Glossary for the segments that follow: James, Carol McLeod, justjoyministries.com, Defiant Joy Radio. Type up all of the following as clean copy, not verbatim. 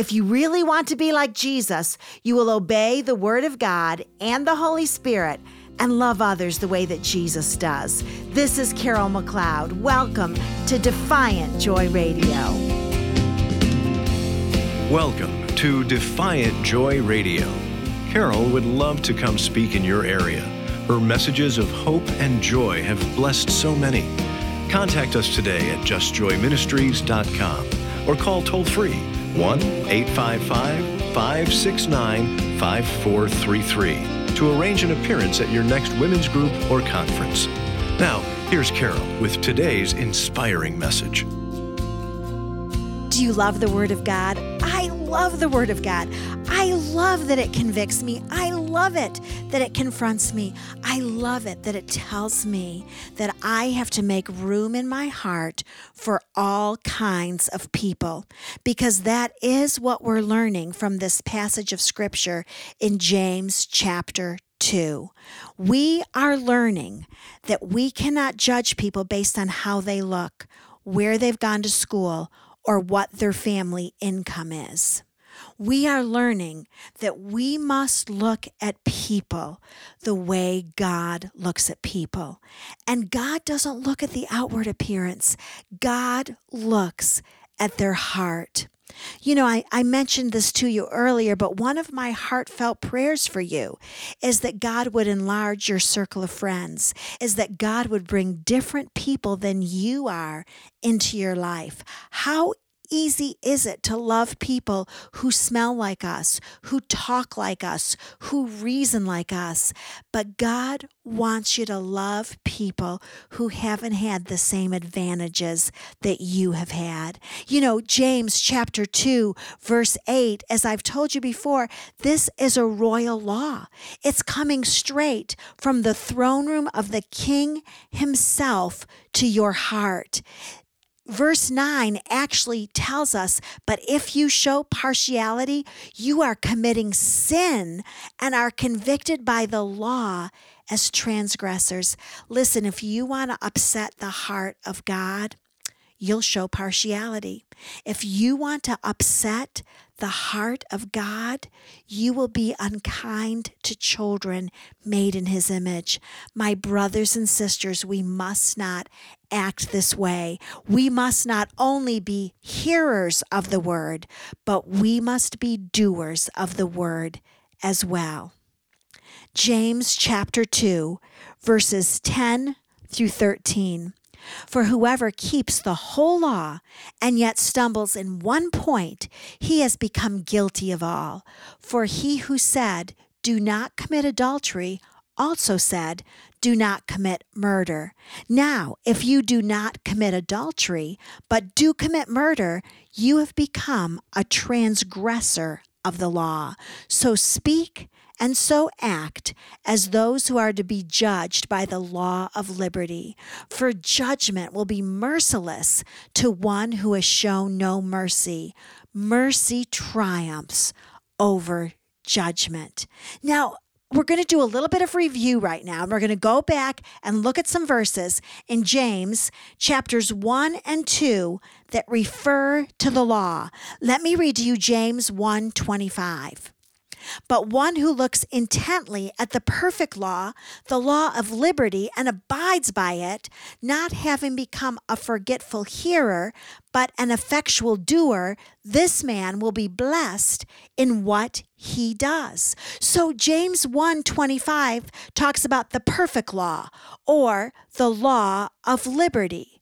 If you really want to be like Jesus, you will obey the Word of God and the Holy Spirit and love others the way that Jesus does. This is Carol McLeod. Welcome to Defiant Joy Radio. Welcome to Defiant Joy Radio. Carol would love to come speak in your area. Her messages of hope and joy have blessed so many. Contact us today at justjoyministries.com or call toll-free 1-855-569-5433. To arrange an appearance at your next women's group or conference. Now, here's Carol with today's inspiring message. Do you love the Word of God? I love the Word of God. I love that it convicts me. I love it that it confronts me. I love it that it tells me that I have to make room in my heart for all kinds of people, because that is what we're learning from this passage of Scripture in James chapter 2. We are learning that we cannot judge people based on how they look, where they've gone to school, or what their family income is. We are learning that we must look at people the way God looks at people. And God doesn't look at the outward appearance. God looks at their heart. You know, I mentioned this to you earlier, but one of my heartfelt prayers for you is that God would enlarge your circle of friends, is that God would bring different people than you are into your life. How easy is it to love people who smell like us, who talk like us, who reason like us? But God wants you to love people who haven't had the same advantages that you have had. You know, James chapter 2, verse 8, as I've told you before, this is a royal law. It's coming straight from the throne room of the King himself to your heart. Verse 9 actually tells us, but if you show partiality, you are committing sin and are convicted by the law as transgressors. Listen, if you want to upset the heart of God, you'll show partiality. If you want to upset the heart of God, you will be unkind to children made in his image. My brothers and sisters, we must not act this way. We must not only be hearers of the word, but we must be doers of the word as well. James chapter 2, verses 10 through 13. For whoever keeps the whole law and yet stumbles in one point, he has become guilty of all. For he who said, "Do not commit adultery," also said, "Do not commit murder." Now, if you do not commit adultery, but do commit murder, you have become a transgressor of the law. So speak and so act as those who are to be judged by the law of liberty. For judgment will be merciless to one who has shown no mercy. Mercy triumphs over judgment. Now, we're going to do a little bit of review right now, and we're going to go back and look at some verses in James chapters 1 and 2 that refer to the law. Let me read to you James 1:25. But one who looks intently at the perfect law, the law of liberty, and abides by it, not having become a forgetful hearer, but an effectual doer, this man will be blessed in what he does. So James 1:25 talks about the perfect law, or the law of liberty.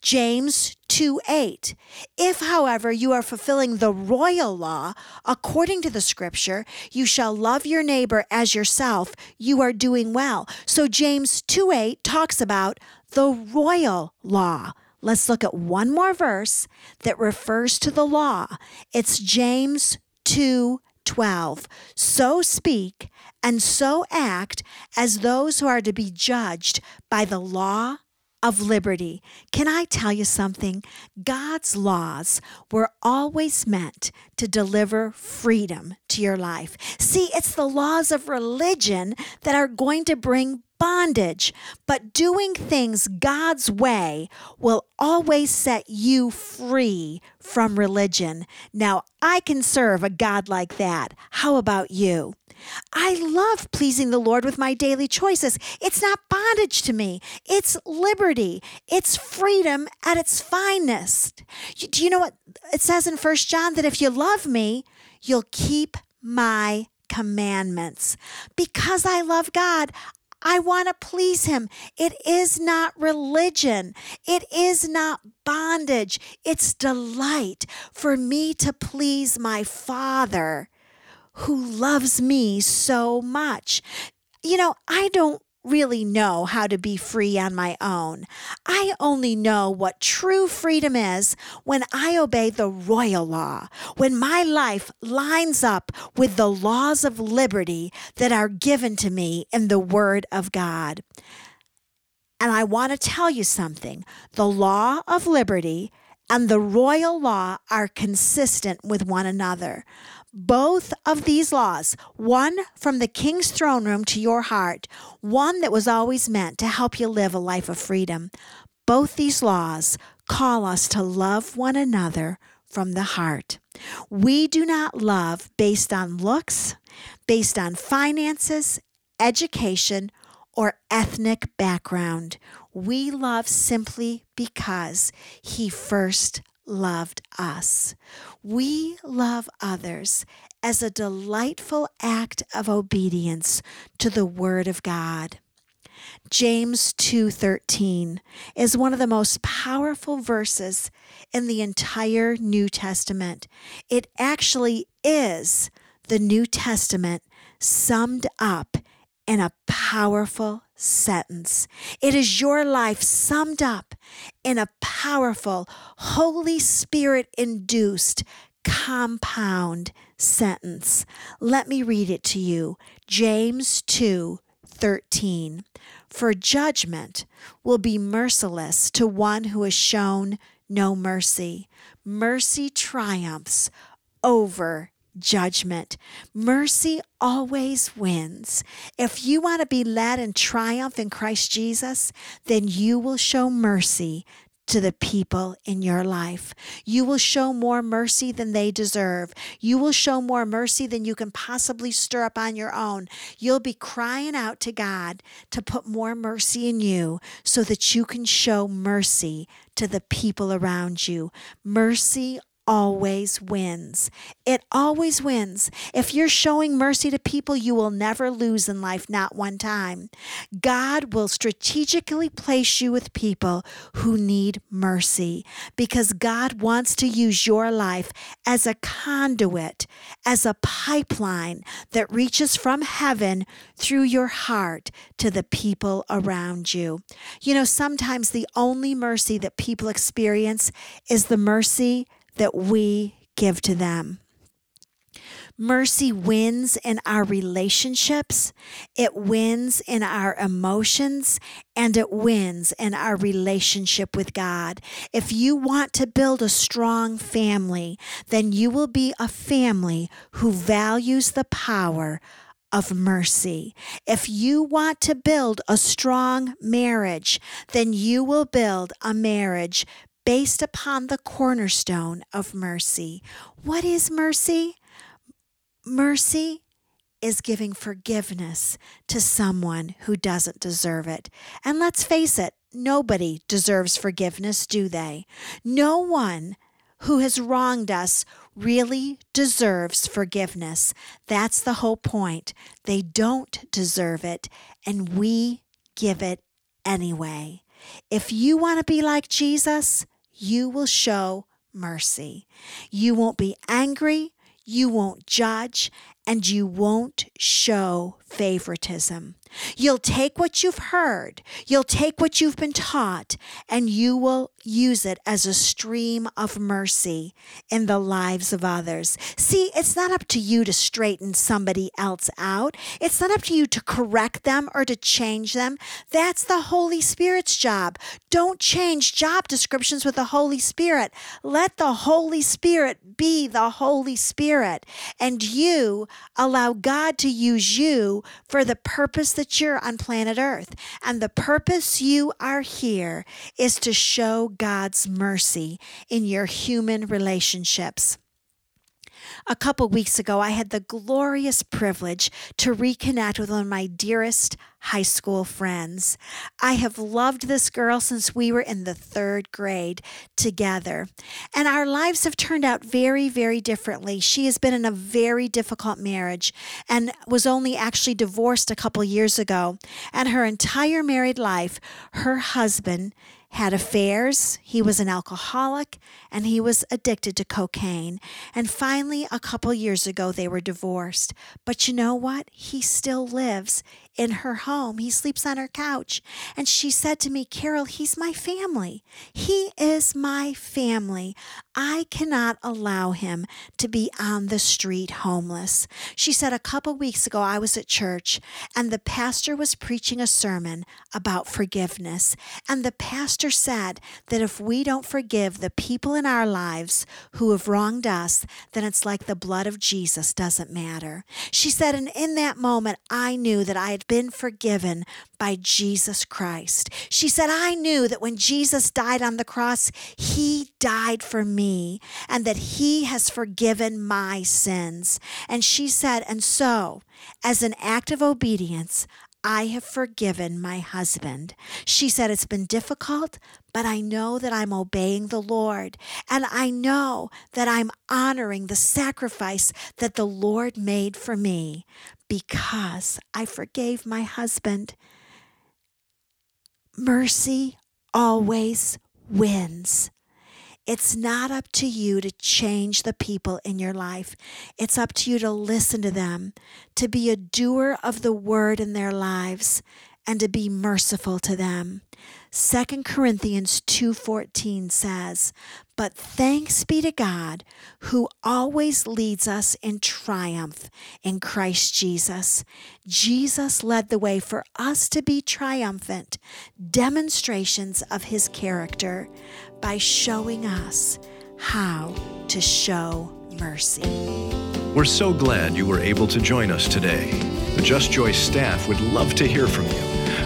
James 2:8. If, however, you are fulfilling the royal law, according to the Scripture, you shall love your neighbor as yourself, you are doing well. So James 2:8 talks about the royal law. Let's look at one more verse that refers to the law. It's James 2:12. So speak and so act as those who are to be judged by the law of liberty. Can I tell you something? God's laws were always meant to deliver freedom to your life. See, it's the laws of religion that are going to bring bondage, but doing things God's way will always set you free from religion. Now, I can serve a God like that. How about you? I love pleasing the Lord with my daily choices. It's not bondage to me. It's liberty. It's freedom at its finest. Do you know what it says in 1 John? That if you love me, you'll keep my commandments. Because I love God, I want to please him. It is not religion. It is not bondage. It's delight for me to please my Father who loves me so much. You know, I don't really know how to be free on my own. I only know what true freedom is when I obey the royal law, when my life lines up with the laws of liberty that are given to me in the Word of God. And I want to tell you something. The law of liberty and the royal law are consistent with one another. Both of these laws, one from the king's throne room to your heart, one that was always meant to help you live a life of freedom. Both these laws call us to love one another from the heart. We do not love based on looks, based on finances, education, or ethnic background. We love simply because he first loved us. We love others as a delightful act of obedience to the Word of God. James 2:13 is one of the most powerful verses in the entire New Testament. It actually is the New Testament summed up in a powerful sentence. It is your life summed up in a powerful, Holy Spirit-induced compound sentence. Let me read it to you. James 2:13. For judgment will be merciless to one who has shown no mercy. Mercy triumphs over judgment. Mercy always wins. If you want to be led in triumph in Christ Jesus, then you will show mercy to the people in your life. You will show more mercy than they deserve. You will show more mercy than you can possibly stir up on your own. You'll be crying out to God to put more mercy in you so that you can show mercy to the people around you. Mercy always wins. It always wins. If you're showing mercy to people, you will never lose in life, not one time. God will strategically place you with people who need mercy because God wants to use your life as a conduit, as a pipeline that reaches from heaven through your heart to the people around you. You know, sometimes the only mercy that people experience is the mercy that we give to them. Mercy wins in our relationships, it wins in our emotions, and it wins in our relationship with God. If you want to build a strong family, then you will be a family who values the power of mercy. If you want to build a strong marriage, then you will build a marriage based upon the cornerstone of mercy. What is mercy? Mercy is giving forgiveness to someone who doesn't deserve it. And let's face it, nobody deserves forgiveness, do they? No one who has wronged us really deserves forgiveness. That's the whole point. They don't deserve it, and we give it anyway. If you want to be like Jesus, you will show mercy. You won't be angry, you won't judge, and you won't show favoritism. You'll take what you've heard, you'll take what you've been taught, and you will use it as a stream of mercy in the lives of others. See, it's not up to you to straighten somebody else out. It's not up to you to correct them or to change them. That's the Holy Spirit's job. Don't change job descriptions with the Holy Spirit. Let the Holy Spirit be the Holy Spirit, and you allow God to use you for the purpose that you're on planet Earth. And the purpose you are here is to show God's mercy in your human relationships. A couple weeks ago, I had the glorious privilege to reconnect with one of my dearest high school friends. I have loved this girl since we were in the third grade together, and our lives have turned out very, very differently. She has been in a very difficult marriage and was only actually divorced a couple years ago. And her entire married life, her husband had affairs, he was an alcoholic, and he was addicted to cocaine. And finally, a couple years ago, they were divorced. But you know what? He still lives in her home. He sleeps on her couch. And she said to me, "Carol, he's my family. He is my family. I cannot allow him to be on the street homeless." She said, "A couple weeks ago, I was at church, and the pastor was preaching a sermon about forgiveness. And the pastor said that if we don't forgive the people in our lives who have wronged us, then it's like the blood of Jesus doesn't matter." She said, and in that moment, I knew that I had been forgiven by Jesus Christ. She said, "I knew that when Jesus died on the cross, he died for me and that he has forgiven my sins." And she said, "And so, as an act of obedience, I have forgiven my husband." She said, "It's been difficult, but I know that I'm obeying the Lord. And I know that I'm honoring the sacrifice that the Lord made for me because I forgave my husband." Mercy always wins. It's not up to you to change the people in your life. It's up to you to listen to them, to be a doer of the word in their lives, and to be merciful to them. 2 Corinthians 2:14 says, "But thanks be to God who always leads us in triumph in Christ Jesus." Jesus led the way for us to be triumphant, demonstrations of his character by showing us how to show mercy. We're so glad you were able to join us today. The Just Joy staff would love to hear from you.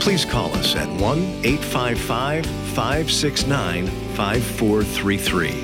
Please call us at 1-855-569-5433.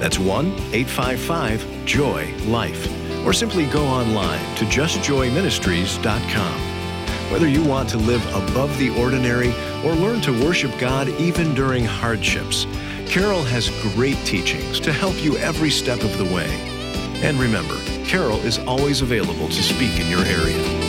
That's 1-855-JOY-LIFE. Or simply go online to justjoyministries.com. Whether you want to live above the ordinary or learn to worship God even during hardships, Carol has great teachings to help you every step of the way. And remember, Carol is always available to speak in your area.